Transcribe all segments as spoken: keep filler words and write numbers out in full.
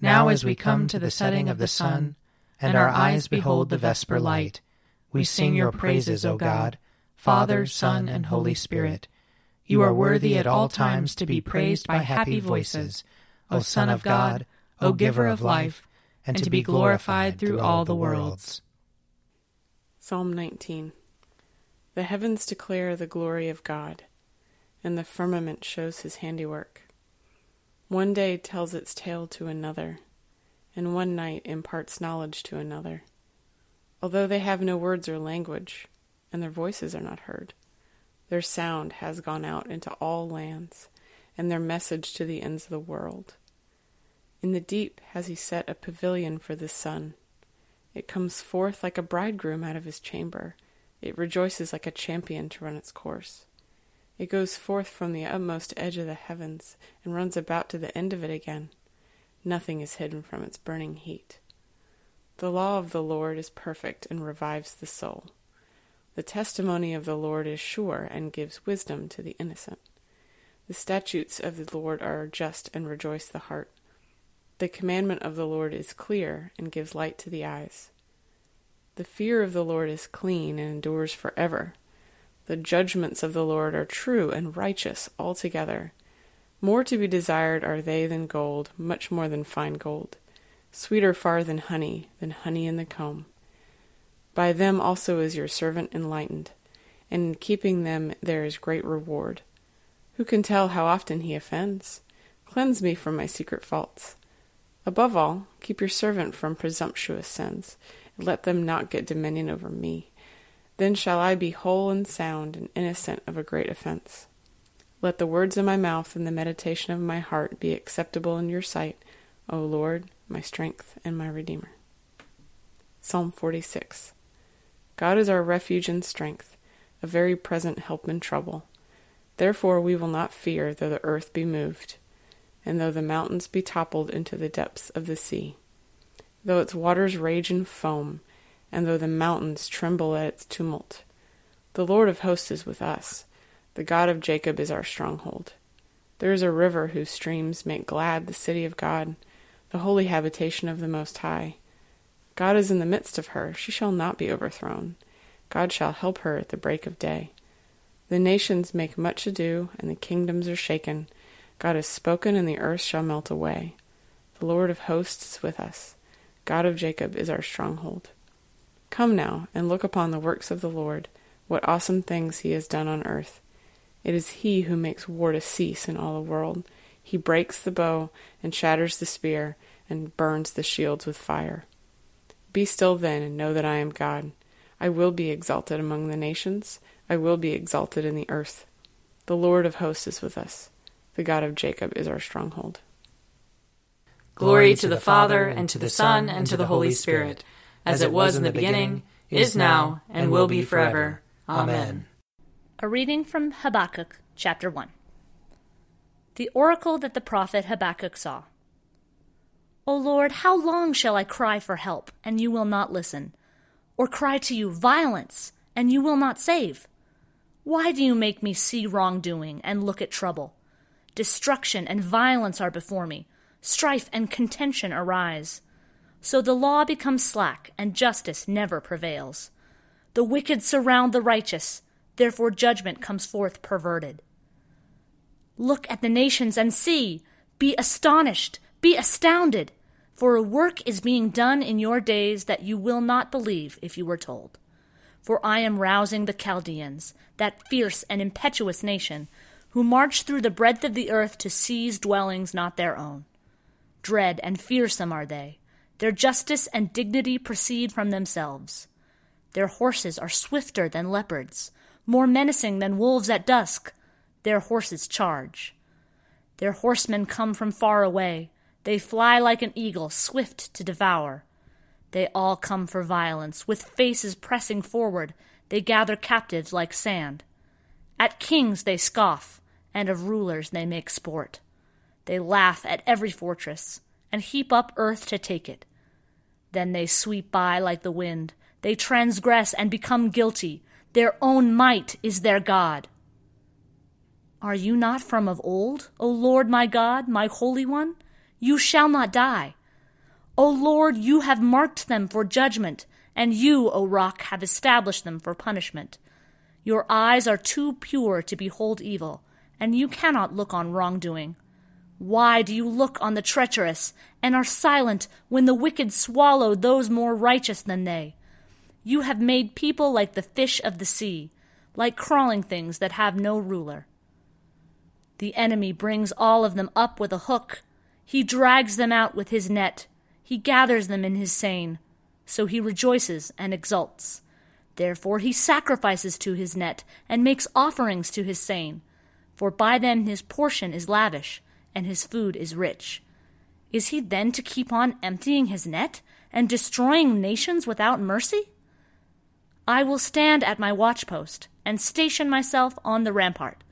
now as we come to the setting of the sun, and our eyes behold the vesper light, we sing your praises, O God, Father, Son, and Holy Spirit. You are worthy at all times to be praised by happy voices, O Son of God, O Giver of life, and to be glorified through all the worlds. Psalm nineteen. The heavens declare the glory of God, and the firmament shows his handiwork. One day tells its tale to another, and one night imparts knowledge to another. Although they have no words or language, and their voices are not heard, their sound has gone out into all lands, and their message to the ends of the world. In the deep has he set a pavilion for the sun. It comes forth like a bridegroom out of his chamber. It rejoices like a champion to run its course. It goes forth from the utmost edge of the heavens and runs about to the end of it again. Nothing is hidden from its burning heat. The law of the Lord is perfect and revives the soul. The testimony of the Lord is sure and gives wisdom to the innocent. The statutes of the Lord are just and rejoice the heart. The commandment of the Lord is clear and gives light to the eyes. The fear of the Lord is clean and endures forever. The judgments of the Lord are true and righteous altogether. More to be desired are they than gold, much more than fine gold. Sweeter far than honey, than honey in the comb. By them also is your servant enlightened, and in keeping them there is great reward. Who can tell how often he offends? Cleanse me from my secret faults. Above all, keep your servant from presumptuous sins. Let them not get dominion over me. Then shall I be whole and sound and innocent of a great offense. Let the words of my mouth and the meditation of my heart be acceptable in your sight, O Lord, my strength and my Redeemer. Psalm forty-six. God is our refuge and strength, a very present help in trouble. Therefore we will not fear, though the earth be moved, and though the mountains be toppled into the depths of the sea. Though its waters rage and foam, and though the mountains tremble at its tumult. The Lord of hosts is with us. The God of Jacob is our stronghold. There is a river whose streams make glad the city of God, the holy habitation of the Most High. God is in the midst of her. She shall not be overthrown. God shall help her at the break of day. The nations make much ado, and the kingdoms are shaken. God has spoken, and the earth shall melt away. The Lord of hosts is with us. God of Jacob is our stronghold. Come now, and look upon the works of the Lord, what awesome things he has done on earth. It is he who makes war to cease in all the world. He breaks the bow, and shatters the spear, and burns the shields with fire. Be still then, and know that I am God. I will be exalted among the nations. I will be exalted in the earth. The Lord of hosts is with us. The God of Jacob is our stronghold. Glory to the Father, and to the Son, and to the Holy Spirit, as it was in the beginning, is now, and will be forever. Amen. A reading from Habakkuk, chapter one. The oracle that the prophet Habakkuk saw. O Lord, how long shall I cry for help, and you will not listen? Or cry to you, violence, and you will not save? Why do you make me see wrongdoing and look at trouble? Destruction and violence are before me. Strife and contention arise. So the law becomes slack, and justice never prevails. The wicked surround the righteous, therefore judgment comes forth perverted. Look at the nations and see, be astonished, be astounded, for a work is being done in your days that you will not believe if you were told. For I am rousing the Chaldeans, that fierce and impetuous nation, who march through the breadth of the earth to seize dwellings not their own. Dread and fearsome are they. Their justice and dignity proceed from themselves. Their horses are swifter than leopards, more menacing than wolves at dusk. Their horses charge. Their horsemen come from far away. They fly like an eagle, swift to devour. They all come for violence, with faces pressing forward. They gather captives like sand. At kings they scoff, and of rulers they make sport. They laugh at every fortress, and heap up earth to take it. Then they sweep by like the wind. They transgress and become guilty. Their own might is their God. Are you not from of old, O Lord my God, my Holy One? You shall not die. O Lord, you have marked them for judgment, and you, O Rock, have established them for punishment. Your eyes are too pure to behold evil, and you cannot look on wrongdoing. Why do you look on the treacherous, and are silent when the wicked swallow those more righteous than they? You have made people like the fish of the sea, like crawling things that have no ruler. The enemy brings all of them up with a hook. He drags them out with his net. He gathers them in his seine. So he rejoices and exults. Therefore he sacrifices to his net and makes offerings to his seine. For by them his portion is lavish, and his food is rich. Is he then to keep on emptying his net and destroying nations without mercy? I will stand at my watchpost and station myself on the rampart.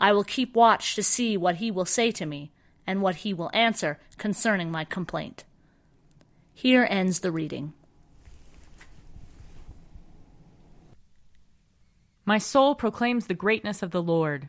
I will keep watch to see what he will say to me and what he will answer concerning my complaint. Here ends the reading. My soul proclaims the greatness of the Lord.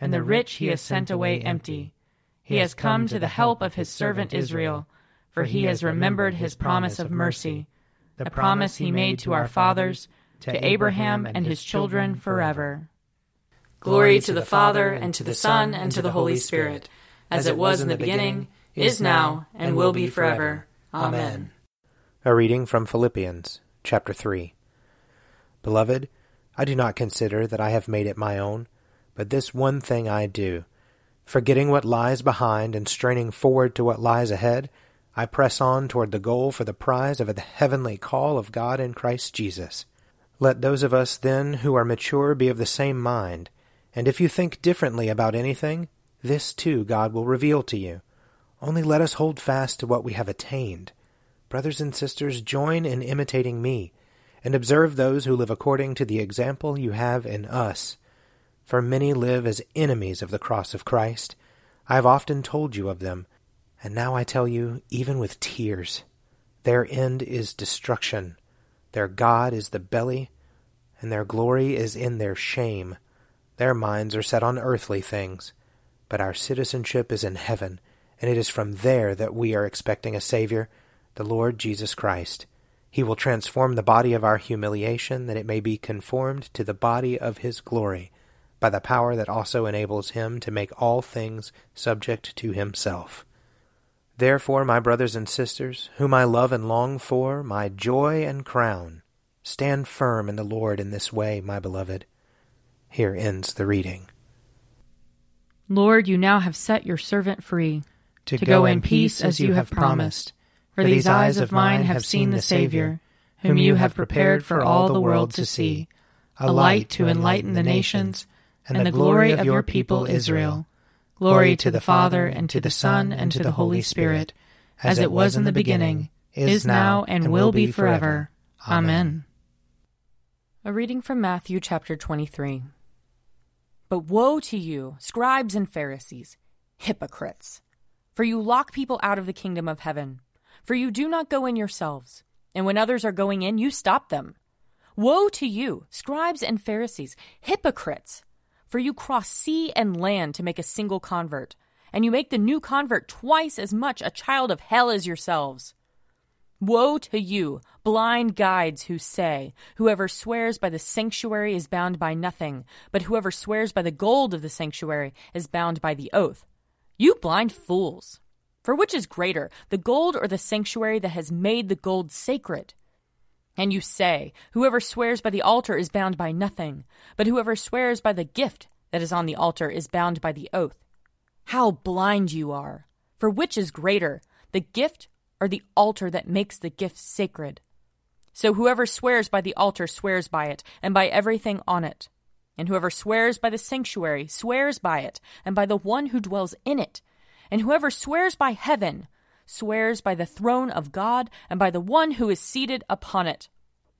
and the rich he has sent away empty. He has come to the help of his servant Israel, for he has remembered his promise of mercy, the promise he made to our fathers, to Abraham and his children forever. Glory to the Father, and to the Son, and to the Holy Spirit, as it was in the beginning, is now, and will be forever. Amen. A reading from Philippians, chapter three. Beloved, I do not consider that I have made it my own, but this one thing I do, forgetting what lies behind and straining forward to what lies ahead, I press on toward the goal for the prize of the heavenly call of God in Christ Jesus. Let those of us, then, who are mature be of the same mind. And if you think differently about anything, this too God will reveal to you. Only let us hold fast to what we have attained. Brothers and sisters, join in imitating me, and observe those who live according to the example you have in us. For many live as enemies of the cross of Christ. I have often told you of them, and now I tell you, even with tears, their end is destruction. Their God is the belly, and their glory is in their shame. Their minds are set on earthly things, but our citizenship is in heaven, and it is from there that we are expecting a Savior, the Lord Jesus Christ. He will transform the body of our humiliation, that it may be conformed to the body of his glory, by the power that also enables him to make all things subject to himself. Therefore, my brothers and sisters, whom I love and long for, my joy and crown, stand firm in the Lord in this way, my beloved. Here ends the reading. Lord, you now have set your servant free, to, to go in peace as you have promised. For these eyes of mine have seen the Savior, whom you have prepared for all the world to see, a light to enlighten the nations, and the glory of your people Israel. Glory to the Father, and to the Son, and to the Holy Spirit, as it was in the beginning, is now, and will be forever. Amen. A reading from Matthew chapter twenty-three. But woe to you, scribes and Pharisees, hypocrites! For you lock people out of the kingdom of heaven. For you do not go in yourselves, and when others are going in, you stop them. Woe to you, scribes and Pharisees, hypocrites! For you cross sea and land to make a single convert, and you make the new convert twice as much a child of hell as yourselves. Woe to you, blind guides who say, whoever swears by the sanctuary is bound by nothing, but whoever swears by the gold of the sanctuary is bound by the oath. You blind fools! For which is greater, the gold or the sanctuary that has made the gold sacred? And you say, whoever swears by the altar is bound by nothing, but whoever swears by the gift that is on the altar is bound by the oath. How blind you are! For which is greater, the gift or the altar that makes the gift sacred? So whoever swears by the altar swears by it, and by everything on it. And whoever swears by the sanctuary swears by it, and by the one who dwells in it. And whoever swears by heaven swears by the throne of God, and by the one who is seated upon it.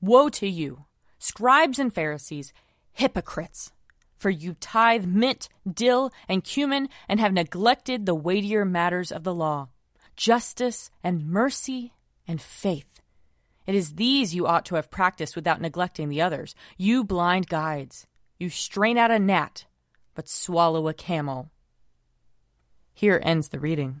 Woe to you, scribes and Pharisees, hypocrites! For you tithe mint, dill, and cumin, and have neglected the weightier matters of the law, justice and mercy and faith. It is these you ought to have practiced without neglecting the others. You blind guides, you strain out a gnat, but swallow a camel. Here ends the reading.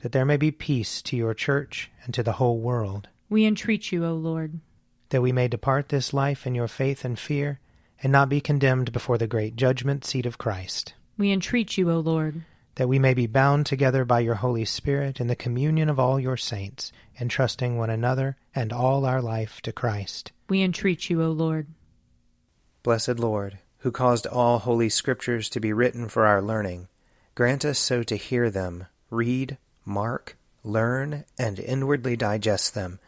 That there may be peace to your church and to the whole world, we entreat you, O Lord. That we may depart this life in your faith and fear, and not be condemned before the great judgment seat of Christ, we entreat you, O Lord. That we may be bound together by your Holy Spirit in the communion of all your saints, entrusting one another and all our life to Christ, we entreat you, O Lord. Blessed Lord, who caused all holy scriptures to be written for our learning, grant us so to hear them, read, mark, learn, and inwardly digest them,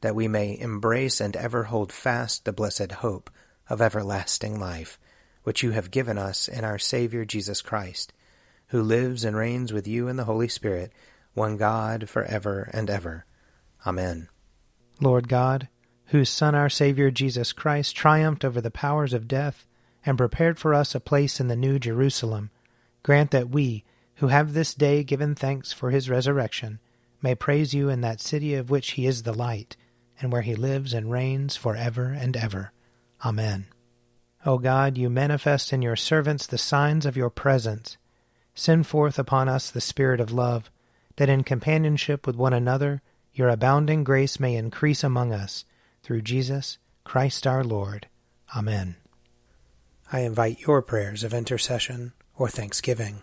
that we may embrace and ever hold fast the blessed hope of everlasting life, which you have given us in our Savior Jesus Christ, who lives and reigns with you in the Holy Spirit, one God, for ever and ever. Amen. Lord God, whose Son, our Savior Jesus Christ, triumphed over the powers of death and prepared for us a place in the New Jerusalem, grant that we, who have this day given thanks for his resurrection, may praise you in that city of which he is the light, and where he lives and reigns for ever and ever. Amen. O God, you manifest in your servants the signs of your presence. Send forth upon us the Spirit of love, that in companionship with one another your abounding grace may increase among us, through Jesus Christ our Lord. Amen. I invite your prayers of intercession or thanksgiving.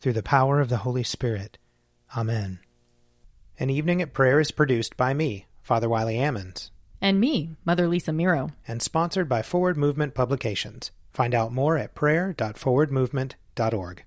through the power of the Holy Spirit. Amen. An Evening at Prayer is produced by me, Father Wiley Ammons. And me, Mother Lisa Miro. And sponsored by Forward Movement Publications. Find out more at prayer dot forward movement dot org.